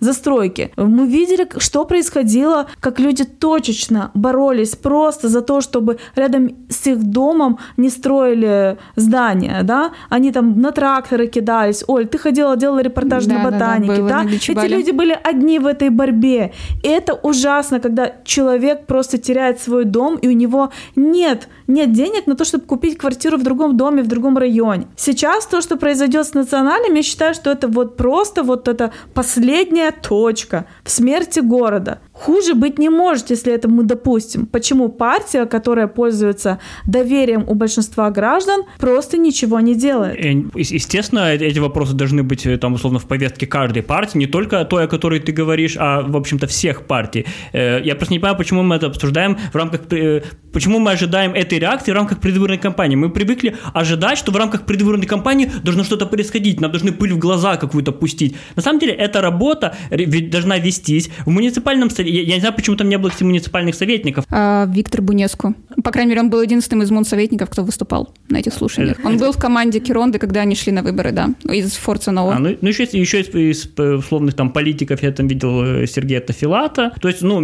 застройки. Мы видели, что происходило, как люди точечно боролись просто за то, чтобы рядом с их домом не строили здания, да? Они там на тракторы кидались. Оль, ты ходила, делала репортаж да, на ботанике, да? да? Эти люди были одни в этой борьбе. И это ужасно, когда человек просто теряет свой дом, и у него нет, нет денег на то, чтобы купить квартиру в другом доме, в другом районе. Сейчас то, что произойдет с Национальным, я считаю, что это вот просто вот эта последняя точка в смерти города. Хуже быть не может, если это мы допустим. Почему партия, которая пользуется доверием у большинства граждан, просто ничего не делает? Естественно, эти вопросы должны быть там условно в повестке каждой партии, не только той, о которой ты говоришь, а в общем-то всех партий. Я просто не понимаю, почему мы это обсуждаем в рамках... Почему мы ожидаем этой реакции в рамках предвыборной кампании? Мы привыкли ожидать, что в рамках предвыборной кампании должно что-то происходить, нам должны пыль в глаза какую-то пустить. На самом деле эта работа должна вестись в муниципальном союзе, я, я не знаю, почему там не было муниципальных советников. А, Виктор Бунеску. По крайней мере, он был единственным из муницсоветников, кто выступал на этих слушаниях. Он был в команде Керонды, когда они шли на выборы, да, из Форца Нового. А, ну, ну, еще, еще из, из условных там политиков я там видел Сергея Тафилата. То есть, ну,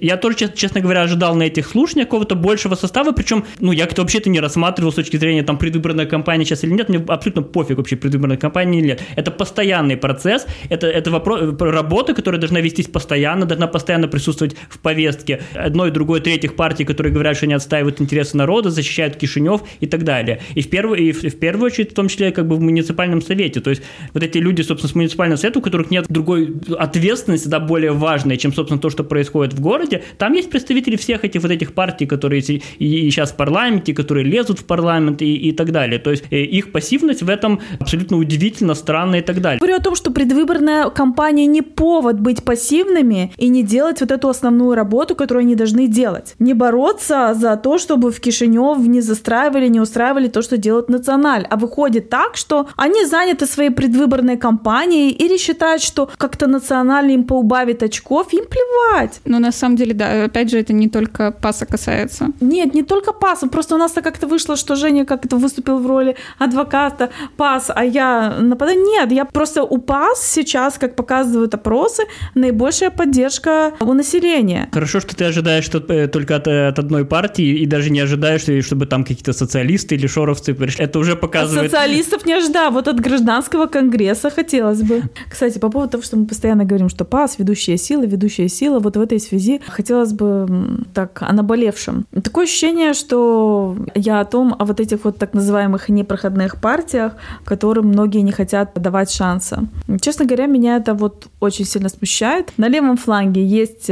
я тоже, честно говоря, ожидал на этих слушаниях какого-то большего состава, причем, ну, я как-то вообще-то не рассматривал с точки зрения там предвыборной кампании сейчас или нет, мне абсолютно пофиг вообще предвыборной кампании или нет. Это постоянный процесс, это, это вопрос, работа, которая должна вестись постоянно, должна постоянно присутствовать в повестке одной, другой, третьих партий, которые говорят, что они отстаивают интересы народа, защищают Кишинев и так далее. И в первую, и в, в первую очередь, в том числе, как бы в муниципальном совете. То есть вот эти люди, собственно, с муниципального совета, у которых нет другой ответственности, да, более важной, чем, собственно, то, что происходит в городе, там есть представители всех этих вот этих партий, которые и, и сейчас в парламенте, которые лезут в парламент и, и так далее. То есть их пассивность в этом абсолютно удивительно, странно и так далее. Говорю о том, что предвыборная кампания не повод быть пассивными и не делать вот эту основную работу, которую они должны делать. Не бороться за то, чтобы в Кишинев не застраивали, не устраивали то, что делает Националь. А выходит так, что они заняты своей предвыборной кампанией или считают, что как-то Националь им поубавит очков, им плевать. Но на самом деле, да, опять же, это не только ПАСа касается. Нет, не только ПАСа. Просто у нас-то как-то вышло, что Женя как-то выступил в роли адвоката ПАС, а я нападаю. Нет, я просто у ПАС сейчас, как показывают опросы, наибольшая поддержка у населения. Хорошо, что ты ожидаешь что только от, от одной партии и даже не ожидаешь, чтобы там какие-то социалисты или шоровцы пришли. Это уже показывает... От социалистов не ожидаю, вот от гражданского конгресса хотелось бы. Кстати, по поводу того, что мы постоянно говорим, что ПАС, ведущая сила, ведущая сила, вот в этой связи хотелось бы так о наболевшем. Такое ощущение, что я о том, о вот этих вот так называемых непроходных партиях, которым многие не хотят давать шанса. Честно говоря, меня это вот очень сильно смущает. На левом фланге есть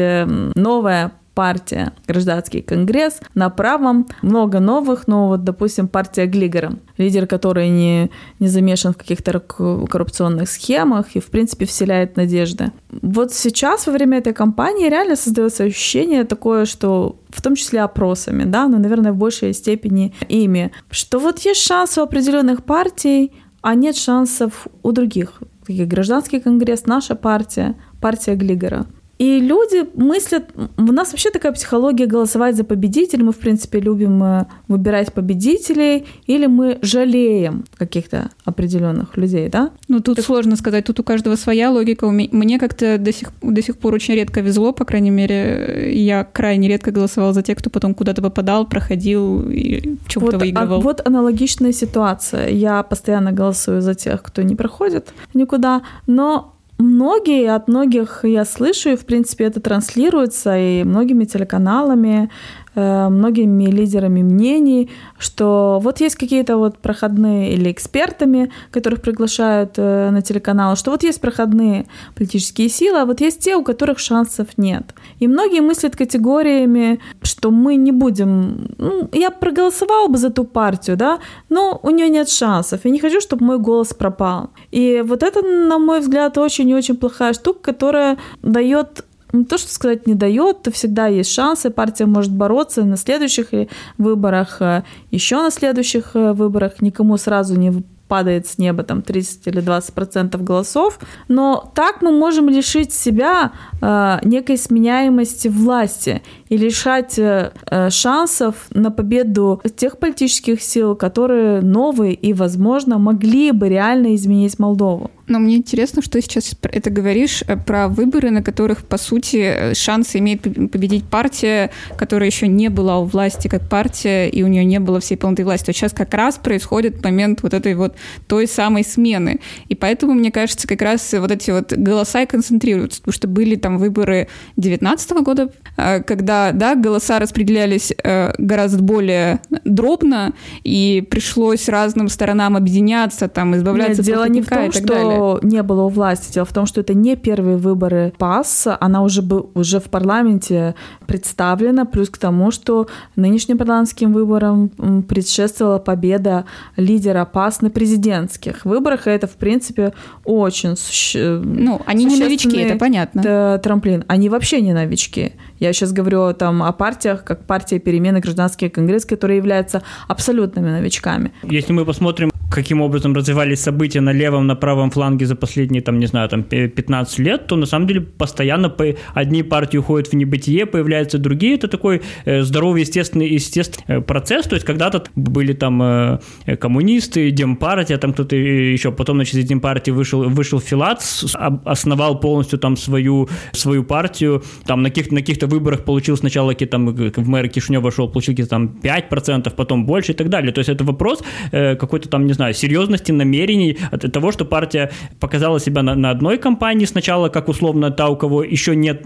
новая партия «Гражданский конгресс», на правом много новых, но вот, допустим, партия Глигера, лидер которой не, не замешан в каких-то коррупционных схемах и, в принципе, вселяет надежды. Вот сейчас во время этой кампании реально создается ощущение такое, что в том числе опросами, да, но, наверное, в большей степени ими, что вот есть шанс у определенных партий, а нет шансов у других. Гражданский конгресс, наша партия, партия Глигера. И люди мыслят, у нас вообще такая психология голосовать за победителя, мы, в принципе, любим выбирать победителей, или мы жалеем каких-то определенных людей, да? Ну, тут так... сложно сказать, тут у каждого своя логика. Мне как-то до сих, до сих пор очень редко везло, по крайней мере, я крайне редко голосовала за тех, кто потом куда-то попадал, проходил и в чем-то вот, выигрывал. А, вот аналогичная ситуация. Я постоянно голосую за тех, кто не проходит никуда, но... Многие, от многих я слышу, и, в принципе, это транслируется и многими телеканалами, многими лидерами мнений, что вот есть какие-то вот проходные или экспертами, которых приглашают на телеканал, что вот есть проходные политические силы, а вот есть те, у которых шансов нет. И многие мыслят категориями, что мы не будем... Ну, я проголосовала бы за ту партию, да, но у нее нет шансов, я не хочу, чтобы мой голос пропал. И вот это, на мой взгляд, очень и очень плохая штука, которая дает... Не то, что сказать не дает, то всегда есть шансы, партия может бороться на следующих выборах, еще на следующих выборах, никому сразу не падает с неба там тридцать или двадцать процентов голосов, но так мы можем лишить себя э, некой сменяемости власти и лишать э, шансов на победу тех политических сил, которые новые и, возможно, могли бы реально изменить Молдову. Но мне интересно, что ты сейчас это говоришь про выборы, на которых, по сути, шансы имеет победить партия, которая еще не была у власти как партия, и у нее не было всей полноты власти. То сейчас как раз происходит момент вот этой вот той самой смены. И поэтому, мне кажется, как раз вот эти вот голоса и концентрируются. Потому что были там выборы девятнадцатого года, когда, да, голоса распределялись гораздо более дробно, и пришлось разным сторонам объединяться, там, избавляться от плохотника и так далее. Не было у власти. Дело в том, что это не первые выборы ПАС, она уже, бы, уже в парламенте представлена, плюс к тому, что нынешним парламентским выборам предшествовала победа лидера ПАС на президентских выборах, и это, в принципе, очень суще... ну, они не новички, это понятно. Трамплин. Они вообще не новички. Я сейчас говорю там о партиях, как партия перемены, гражданский конгресс, которые являются абсолютными новичками. Если мы посмотрим каким образом развивались события на левом, на правом фланге за последние, там, не знаю, там, пятнадцать лет, то на самом деле постоянно по... одни партии уходят в небытие, появляются другие. Это такой здоровый, естественный, естественный процесс. То есть когда-то были там коммунисты, Демпартия, там кто-то еще. Потом, значит, из Демпартии вышел, вышел Филат, основал полностью там свою, свою партию. Там на каких-то, на каких-то выборах получил сначала там, в мэра Кишинева шел, получил какие-то там пять процентов, потом больше и так далее. То есть это вопрос какой-то там, не знаю, серьезности, намерений, от того, что партия показала себя на, на одной кампании сначала, как условно та, у кого еще нет,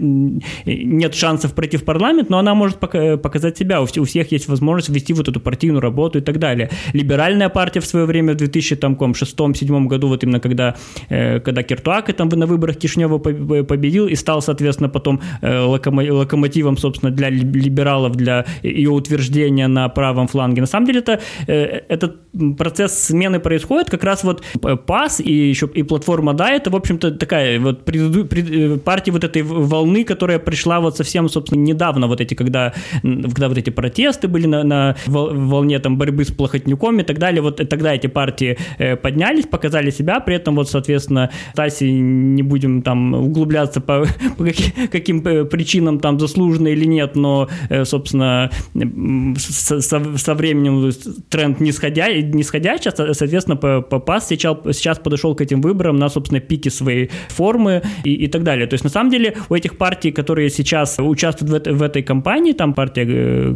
нет шансов пройти в парламент, но она может показать себя. У всех есть возможность вести вот эту партийную работу и так далее. Либеральная партия в свое время в две тысячи шестом-две тысячи седьмом году, вот именно когда, когда Киртуак там, на выборах Кишинева победил и стал, соответственно, потом локомотивом, собственно, для либералов, для ее утверждения на правом фланге. На самом деле это, этот процесс смены происходит, как раз вот ПАС и еще и платформа «Да» — это, в общем-то, такая вот пред, пред, партия вот этой волны, которая пришла вот совсем, собственно, недавно, вот эти, когда, когда вот эти протесты были на, на волне там борьбы с Плахотнюком и так далее, вот тогда эти партии поднялись, показали себя, при этом вот, соответственно, Таси не будем там углубляться по, по каким, каким причинам там заслуженно или нет, но, собственно, со, со временем тренд нисходя, нисходячий, соответственно, ПАС сейчас, сейчас подошел к этим выборам на, собственно, пике своей формы и, и так далее. То есть, на самом деле, у этих партий, которые сейчас участвуют в, это, в этой кампании, там партия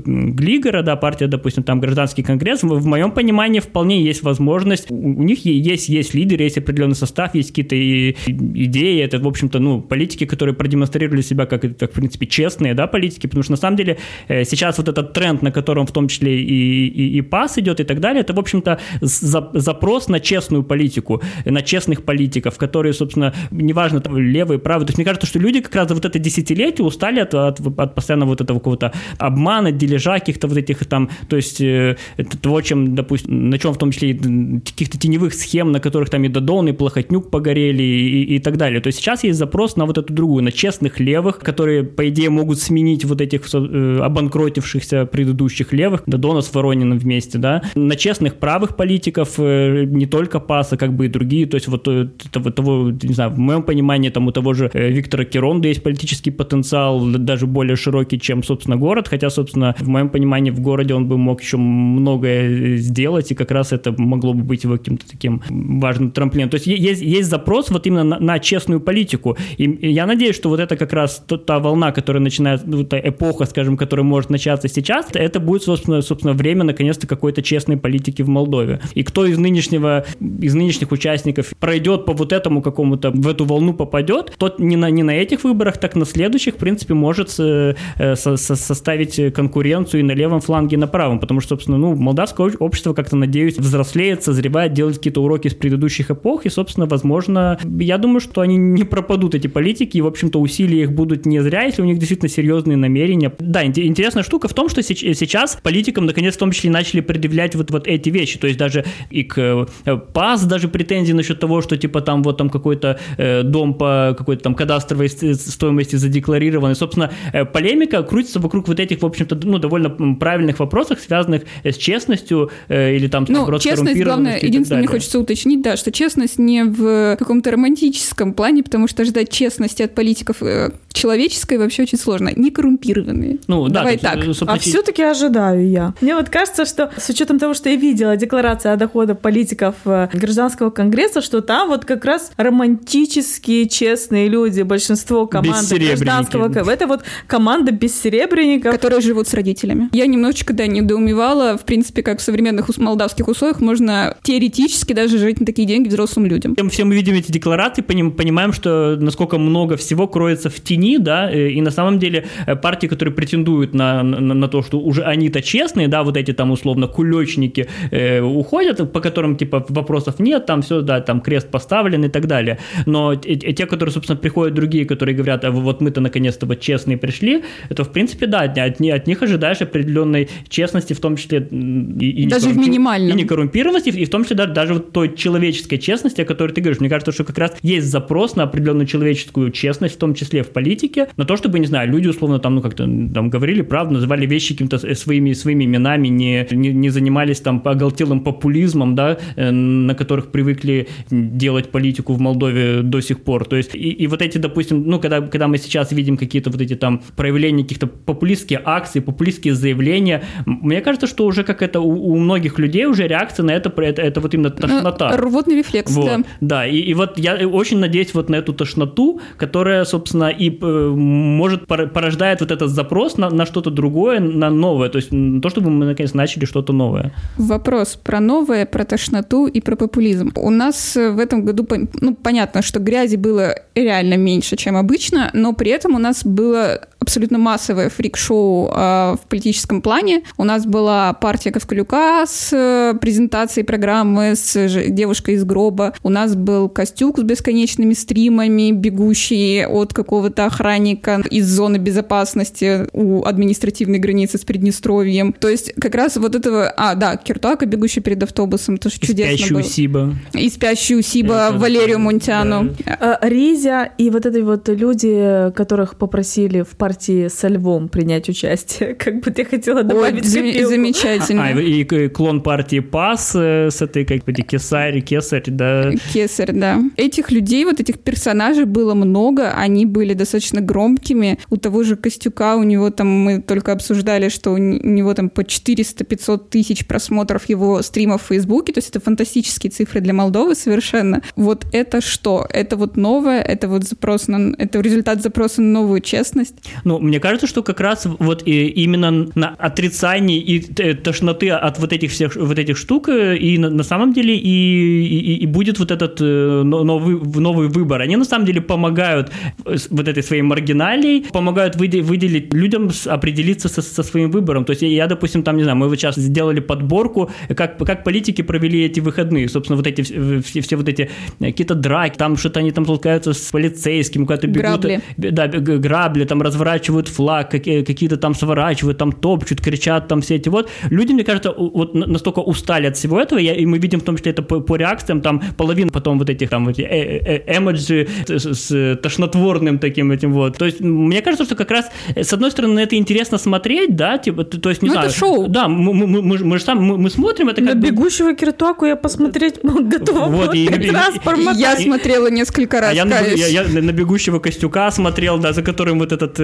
Глигера, да, партия, допустим, там Гражданский конгресс, в моем понимании вполне есть возможность, у них есть, есть лидеры, есть определенный состав, есть какие-то идеи, это, в общем-то, ну, политики, которые продемонстрировали себя как, как в принципе, честные, да, политики, потому что, на самом деле, сейчас вот этот тренд, на котором в том числе и, и, и ПАС идет и так далее, это, в общем-то, запрос на честную политику, на честных политиков, которые, собственно, неважно, там, левые, правые. То есть мне кажется, что люди как раз за вот это десятилетие устали от, от, от постоянно вот этого какого-то обмана, дележа каких-то вот этих там, то есть э, того, чем, допустим, на чем в том числе и каких-то теневых схем, на которых там и Додон, и Плахотнюк погорели и, и так далее. То есть сейчас есть запрос на вот эту другую, на честных левых, которые, по идее, могут сменить вот этих э, обанкротившихся предыдущих левых, Додона с Ворониным вместе, да, на честных правых политиков, э, не только ПАСа, как бы и другие, то есть вот того, того, не знаю, в моем понимании там у того же Виктора Керонда есть политический потенциал, даже более широкий, чем, собственно, город, хотя, собственно, в моем понимании в городе он бы мог еще многое сделать, и как раз это могло бы быть его каким-то таким важным трамплином. То есть есть, есть запрос вот именно на, на честную политику, и я надеюсь, что вот это как раз та, та волна, которая начинает, ну, та эпоха, скажем, которая может начаться сейчас, это будет, собственно, собственно время, наконец-то, какой-то честной политики в Молдове. И кто из нынешнего, из нынешних участников пройдет по вот этому какому-то, в эту волну попадет, тот не на, не на этих выборах, так на следующих, в принципе, может со, со, составить конкуренцию и на левом фланге, и на правом, потому что, собственно, ну, молдавское общество, как-то, надеюсь, взрослеет, созревает, делает какие-то уроки с предыдущих эпох, и, собственно, возможно, я думаю, что они не пропадут, эти политики, и, в общем-то, усилия их будут не зря, если у них действительно серьезные намерения. Да, интересная штука в том, что сейчас политикам, наконец, в том числе, начали предъявлять вот, вот эти вещи, то есть даже и к ПАС даже претензии насчет того, что, типа, там вот там какой-то э, дом по какой-то там кадастровой стоимости задекларирован. И, собственно, э, полемика крутится вокруг вот этих, в общем-то, ну, довольно правильных вопросов, связанных с честностью э, или там с коррумпированностью. Ну, честность, главное, единственное, мне хочется уточнить, да, что честность не в каком-то романтическом плане, потому что ждать честности от политиков э, человеческой вообще очень сложно. Не коррумпированные. Ну, да, давай так. Собственно... А все-таки ожидаю я. Мне вот кажется, что с учетом того, что я видела декларацию о доходах политиков Гражданского конгресса, что там вот как раз романтические, честные люди, большинство команды Гражданского конгресса. Это вот команда бессеребряников. Которые живут с родителями. Я немножечко, да, недоумевала, в принципе, как в современных молдавских условиях можно теоретически даже жить на такие деньги взрослым людям. Все мы видим эти декларации, понимаем, что насколько много всего кроется в тени, да, и на самом деле партии, которые претендуют на, на, на то, что уже они-то честные, да, вот эти там условно кулечники э, уходят, по которым типа вопросов нет, там все, да, там крест поставлен и так далее. Но те, которые, собственно, приходят другие, которые говорят, а вот мы-то наконец-то вот честные пришли, это, в принципе, да, от, от них ожидаешь определенной честности, в том числе и, и даже в минимальном. И некоррумпированности, и в том числе даже, даже вот той человеческой честности, о которой ты говоришь. Мне кажется, что как раз есть запрос на определенную человеческую честность, в том числе в политике, на то, чтобы, не знаю, люди, условно, там, ну, как-то там говорили правду, называли вещи какими-то своими, своими именами, не, не, не занимались там оголтелым популизмом, социализмом, да, на которых привыкли делать политику в Молдове до сих пор. То есть, и, и вот эти, допустим, ну, когда, когда мы сейчас видим какие-то вот эти там проявления каких-то популистских акций, популистские заявления, мне кажется, что уже как это у, у многих людей уже реакция на это, это, это вот именно тошнота. Рвотный рефлекс, вот, да. Да, и, и вот я очень надеюсь вот на эту тошноту, которая, собственно, и может порождает вот этот запрос на, на что-то другое, на новое, то есть то, чтобы мы, наконец, начали что-то новое. Вопрос про новое, про тошноту и про популизм. У нас в этом году, ну, понятно, что грязи было реально меньше, чем обычно, но при этом у нас было абсолютно массовое фрик-шоу э, в политическом плане. У нас была партия Кавкалюка с э, презентацией программы с же, девушкой из гроба. У нас был Костюк с бесконечными стримами, бегущий от какого-то охранника из зоны безопасности у административной границы с Приднестровьем. То есть как раз вот этого... А, да, Киртуака, бегущий перед автобусом, тоже чудесно было. И спящую Сиба. И спящую Сиба, это Валерию Мунтяну. Да. Резя и вот эти вот люди, которых попросили в партии со львом принять участие. Как бы ты хотела добавить. Ой, зам- замечательно. А, а, и, и клон партии ПАС с этой, как бы, Кесари, Кесарь, да. Кесарь, да. Этих людей, вот этих персонажей было много, они были достаточно громкими. У того же Костюка, у него там, мы только обсуждали, что у него там по четыреста-пятьсот тысяч просмотров его стримов в Фейсбуке, то есть это фантастические цифры для Молдовы совершенно. Вот это что? Это вот новое, это вот запрос на... Это результат запроса на новую честность. Ну, мне кажется, что как раз вот именно на отрицании и тошноты от вот этих всех вот этих штук и на самом деле и, и, и будет вот этот новый, новый выбор. Они на самом деле помогают вот этой своей маргиналией, помогают выделить людям, определиться со, со своим выбором. То есть я, допустим, там, не знаю, мы вот сейчас сделали подборку, как, как политики провели эти выходные. Собственно, вот эти все, все вот эти какие-то драки, там что-то они там толкаются с полицейским, куда-то бегут. Грабли. Да, грабли, там разворачиваются, сворачивают флаг, какие-то там сворачивают, там топчут, кричат, там все эти вот. Люди, мне кажется, вот настолько устали от всего этого, и мы видим в том числе это по, по реакциям, там половина потом вот этих там вот эмоджи с тошнотворным таким этим вот. То есть, мне кажется, что как раз, с одной стороны, это интересно смотреть, да, типа, то есть, не знаю. Ну, это шоу. Да, мы, мы, мы, мы же сам, мы, мы смотрим, это как бы... На бегущего Киртуаку я посмотреть готова. Вот, и, и, и, я и, смотрела несколько раз. А я, я, я на бегущего Костюка смотрел, да, за которым вот этот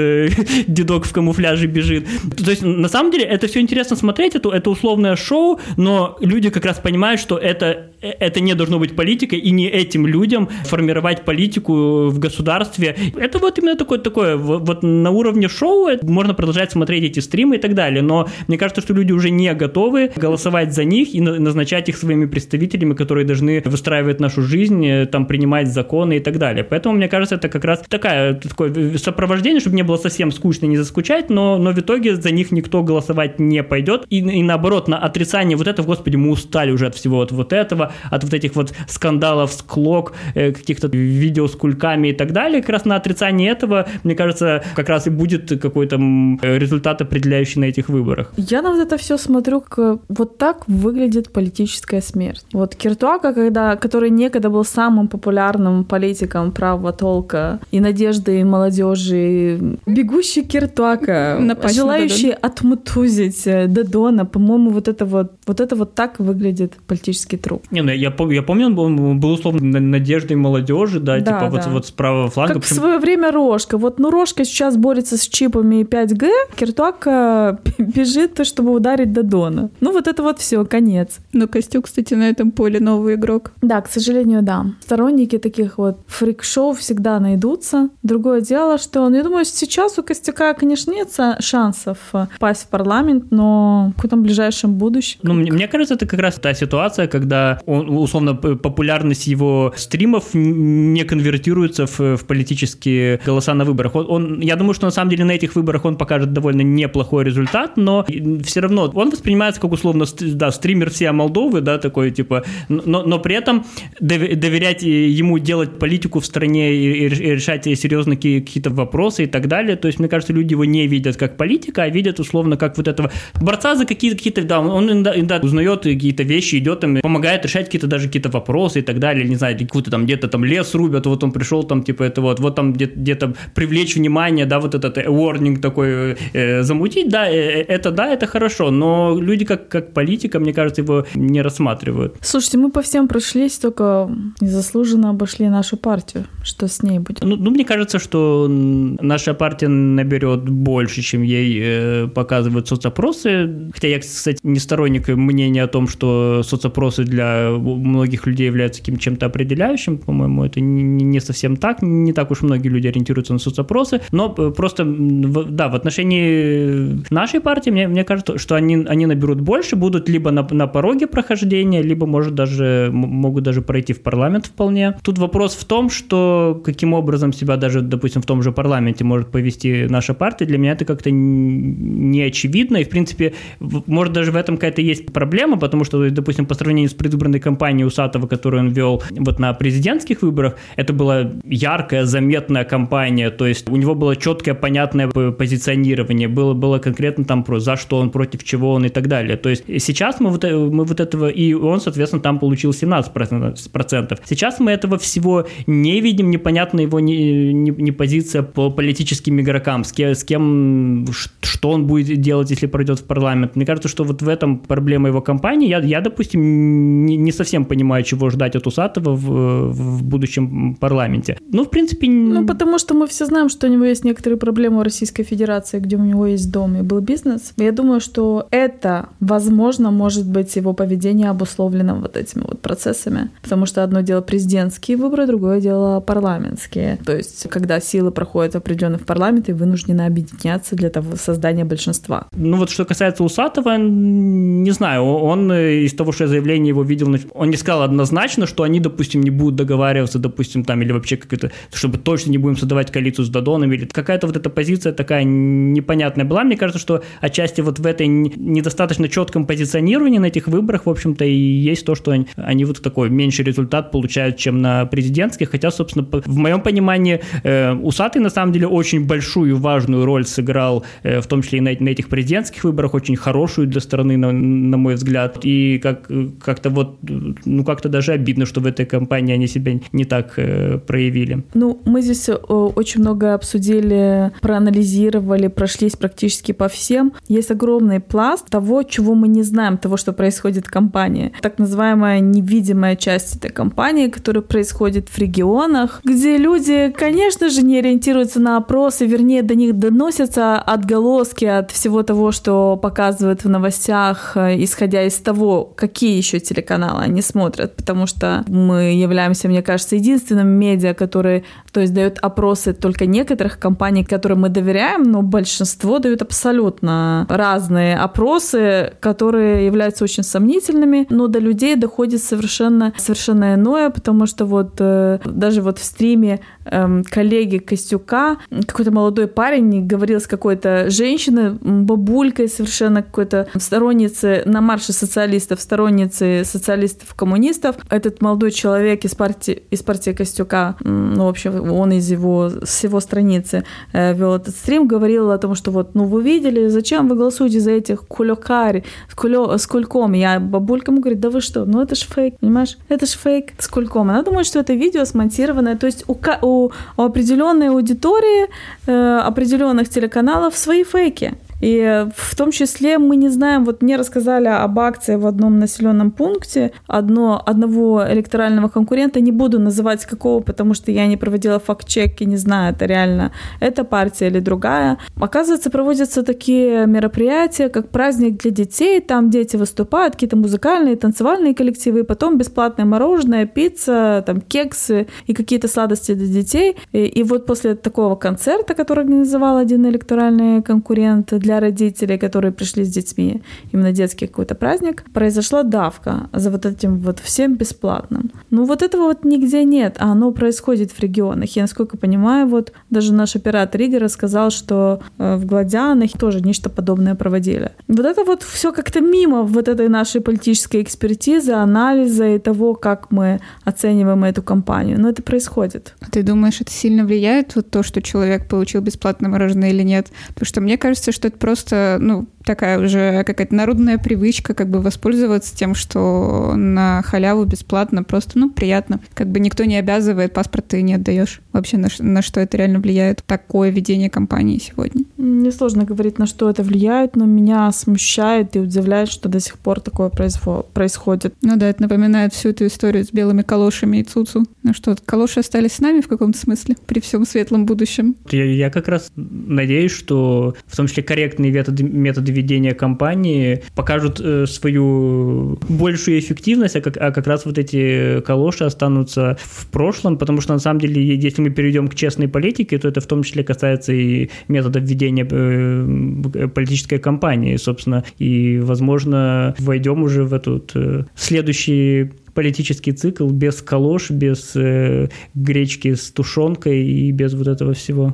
дедок в камуфляже бежит. То есть, на самом деле, это все интересно смотреть, это, это условное шоу, но люди как раз понимают, что это, это не должно быть политикой, и не этим людям формировать политику в государстве. Это вот именно такое, такое вот на уровне шоу можно продолжать смотреть эти стримы и так далее, но мне кажется, что люди уже не готовы голосовать за них и назначать их своими представителями, которые должны выстраивать нашу жизнь, там, принимать законы и так далее. Поэтому, мне кажется, это как раз такая, такое сопровождение, чтобы не было совсем скучно, не заскучать, но, но в итоге за них никто голосовать не пойдет. И, и наоборот, на отрицание вот этого, господи, мы устали уже от всего от вот этого, от вот этих вот скандалов, склок, э, каких-то видео с кульками и так далее. Как раз на отрицание этого, мне кажется, как раз и будет какой-то результат, определяющий на этих выборах. Я на вот это все смотрю, как вот так выглядит политическая смерть. Вот Киртуака, когда, который некогда был самым популярным политиком правого толка и надежды и молодежи, бегущий Киртуака, желающий отмутузить Додона, по-моему, вот это вот, вот это вот так выглядит политический труп. Не, ну я, я помню, он был, он был условно надеждой молодежи, да, да типа да. Вот, вот с правого фланга. Как в свое время Рошка. Вот, ну Рошка сейчас борется с чипами пять джи, Киртуака бежит, чтобы ударить Додона. Ну вот это вот все, конец. Но Костюк, кстати, на этом поле новый игрок. Да, к сожалению, да. Сторонники таких вот фрик-шоу всегда найдутся. Другое дело, что, он, я думаю, сейчас у Костюка, конечно, нет шансов попасть в парламент, но в каком-то ближайшем будущем. Ну, мне, мне кажется, это как раз та ситуация, когда он, условно, популярность его стримов не конвертируется в, в политические голоса на выборах. Он, он, я думаю, что на самом деле на этих выборах он покажет довольно неплохой результат, но все равно он воспринимается как, условно, да, стример всей Молдовы, да, такой, типа, но, но при этом доверять ему делать политику в стране и, и решать серьезные какие-то вопросы и так далее, далее. То есть, мне кажется, люди его не видят как политика, а видят условно как вот этого борца за какие-то, какие-то да, он иногда, иногда узнает какие-то вещи, идет там, помогает решать какие-то даже какие-то вопросы и так далее, не знаю, какой-то там где-то там лес рубят, вот он пришел там, типа, это вот, вот там где-то, где-то привлечь внимание, да, вот этот warning такой э, замутить, да, э, это да, это хорошо, но люди как, как политика, мне кажется, его не рассматривают. Слушайте, мы по всем прошлись, только незаслуженно обошли нашу партию. Что с ней будет? Ну, ну мне кажется, что наша партия наберет больше, чем ей э, показывают соцопросы, хотя я, кстати, не сторонник мнения о том, что соцопросы для многих людей являются чем-то определяющим, по-моему, это не совсем так, не так уж многие люди ориентируются на соцопросы, но просто, да, в отношении нашей партии, мне, мне кажется, что они, они наберут больше, будут либо на, на пороге прохождения, либо, может, даже, могут даже пройти в парламент вполне. Тут вопрос в том, что каким образом себя даже, допустим, в том же парламенте может повести наша партия, для меня это как-то не очевидно, и, в принципе, может, даже в этом какая-то есть проблема, потому что, допустим, по сравнению с предвыборной кампанией Усатова, которую он вел вот на президентских выборах, это была яркая, заметная кампания, то есть у него было четкое, понятное позиционирование, было, было конкретно там про за что он, против чего он и так далее. То есть сейчас мы вот, мы вот этого, и он, соответственно, там получил семнадцать процентов. Сейчас мы этого всего не видим, непонятна его не, не, не позиция по политическим игрокам, с кем, с кем, что он будет делать, если пройдет в парламент. Мне кажется, что вот в этом проблема его кампании. Я, я допустим, не, не совсем понимаю, чего ждать от Усатова в, в будущем парламенте. Ну, в принципе... Ну, потому что мы все знаем, что у него есть некоторые проблемы в Российской Федерации, где у него есть дом и был бизнес. Я думаю, что это, возможно, может быть его поведение обусловлено вот этими вот процессами. Потому что одно дело президентские выборы, другое дело парламентские. То есть, когда силы проходят определенно в парламент и вынуждены объединяться для того создания большинства. Ну, вот что касается Усатова, не знаю, он из того, что я заявление его видел, он не сказал однозначно, что они, допустим, не будут договариваться, допустим, там, или вообще как-то, чтобы точно не будем создавать коалицию с Додоном, или какая-то вот эта позиция такая непонятная была. Мне кажется, что отчасти вот в этой недостаточно четком позиционировании на этих выборах, в общем-то, и есть то, что они, они вот такой меньший результат получают, чем на президентских, хотя, собственно, в моем понимании э, Усатый, на самом деле, очень большую, важную роль сыграл, э, в том числе и на, на этих президентских выборах, очень хорошую для страны, на, на мой взгляд, и как, как-то вот, ну, как-то даже обидно, что в этой кампании они себя не так э, проявили. Ну, мы здесь э, очень много обсудили, проанализировали, прошлись практически по всем. Есть огромный пласт того, чего мы не знаем, того, что происходит в кампании. Так называемая невидимая часть этой кампании, которая происходит в регионах, где люди, конечно же, не ориентируются на опросы, вернее, до них доносятся отголоски от всего того, что показывают в новостях, исходя из того, какие еще телеканалы они смотрят, потому что мы являемся, мне кажется, единственным медиа, который, то есть, дает опросы только некоторых компаний, которым мы доверяем, но большинство дают абсолютно разные опросы, которые являются очень сомнительными, но до людей доходит совершенно, совершенно иное, потому что вот э, даже вот в стриме э, коллеги Костюка какой-то молодой парень говорил с какой-то женщиной, бабулькой совершенно какой-то сторонницы на марше социалистов, сторонницы социалистов-коммунистов. Этот молодой человек из партии, из партии Костюка, ну, в общем, он из его, с его страницы э, вел этот стрим, говорил о том, что вот, ну, вы видели, зачем вы голосуете за этих кулёкари, кулё, с кульком? Я бабулька ему говорю, да вы что, ну, это ж фейк, понимаешь? Это ж фейк с кульком. Она думает, что это видео смонтированное, то есть у, у, у определенной аудитории, э, определенных телеканалов свои фейки. И в том числе мы не знаем, вот мне рассказали об акции в одном населенном пункте одно, одного электорального конкурента, не буду называть какого, потому что я не проводила факт-чек и не знаю, это реально эта партия или другая. Оказывается, проводятся такие мероприятия, как праздник для детей, там дети выступают, какие-то музыкальные, танцевальные коллективы, и потом бесплатное мороженое, пицца, там кексы и какие-то сладости для детей. И, и вот после такого концерта, который организовал один электоральный конкурент, для родителей, которые пришли с детьми, именно детский какой-то праздник, произошла давка за вот этим вот всем бесплатным. Ну вот этого вот нигде нет, а оно происходит в регионах. Я, насколько понимаю, вот даже наш оператор Игорь рассказал, что в Гладианах тоже нечто подобное проводили. Вот это вот все как-то мимо вот этой нашей политической экспертизы, анализа и того, как мы оцениваем эту кампанию. Но это происходит. Ты думаешь, это сильно влияет, вот то, что человек получил бесплатное мороженое или нет? Потому что мне кажется, что это просто, ну, такая уже какая-то народная привычка, как бы воспользоваться тем, что на халяву бесплатно, просто, ну, приятно. Как бы никто не обязывает, паспорт ты не отдаешь. Вообще, на, на что это реально влияет? Такое ведение кампании сегодня. Мне сложно говорить, на что это влияет, но меня смущает и удивляет, что до сих пор такое произво- происходит. Ну да, это напоминает всю эту историю с белыми калошами и цуцу. Ну что, калоши остались с нами в каком-то смысле при всем светлом будущем? Я, я как раз надеюсь, что в том числе корректные методы, методы ведения кампании покажут э, свою большую эффективность, а как, а как раз вот эти калоши останутся в прошлом, потому что на самом деле, если мы перейдем к честной политике, то это в том числе касается и методов ведения э, политической кампании, собственно, и, возможно, войдем уже в этот э, следующий политический цикл без калош, без э, гречки с тушенкой и без вот этого всего.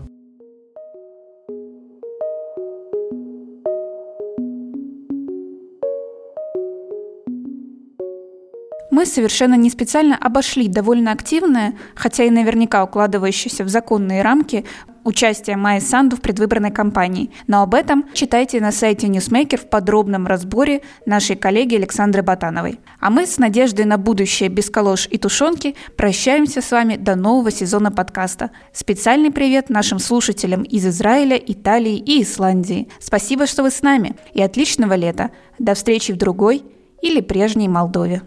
Мы совершенно не специально обошли довольно активное, хотя и наверняка укладывающееся в законные рамки, участие Майи Санду в предвыборной кампании. Но об этом читайте на сайте Ньюсмейкер в подробном разборе нашей коллеги Александры Батановой. А мы с надеждой на будущее без калош и тушенки прощаемся с вами до нового сезона подкаста. Специальный привет нашим слушателям из Израиля, Италии и Исландии. Спасибо, что вы с нами, и отличного лета. До встречи в другой или прежней Молдове.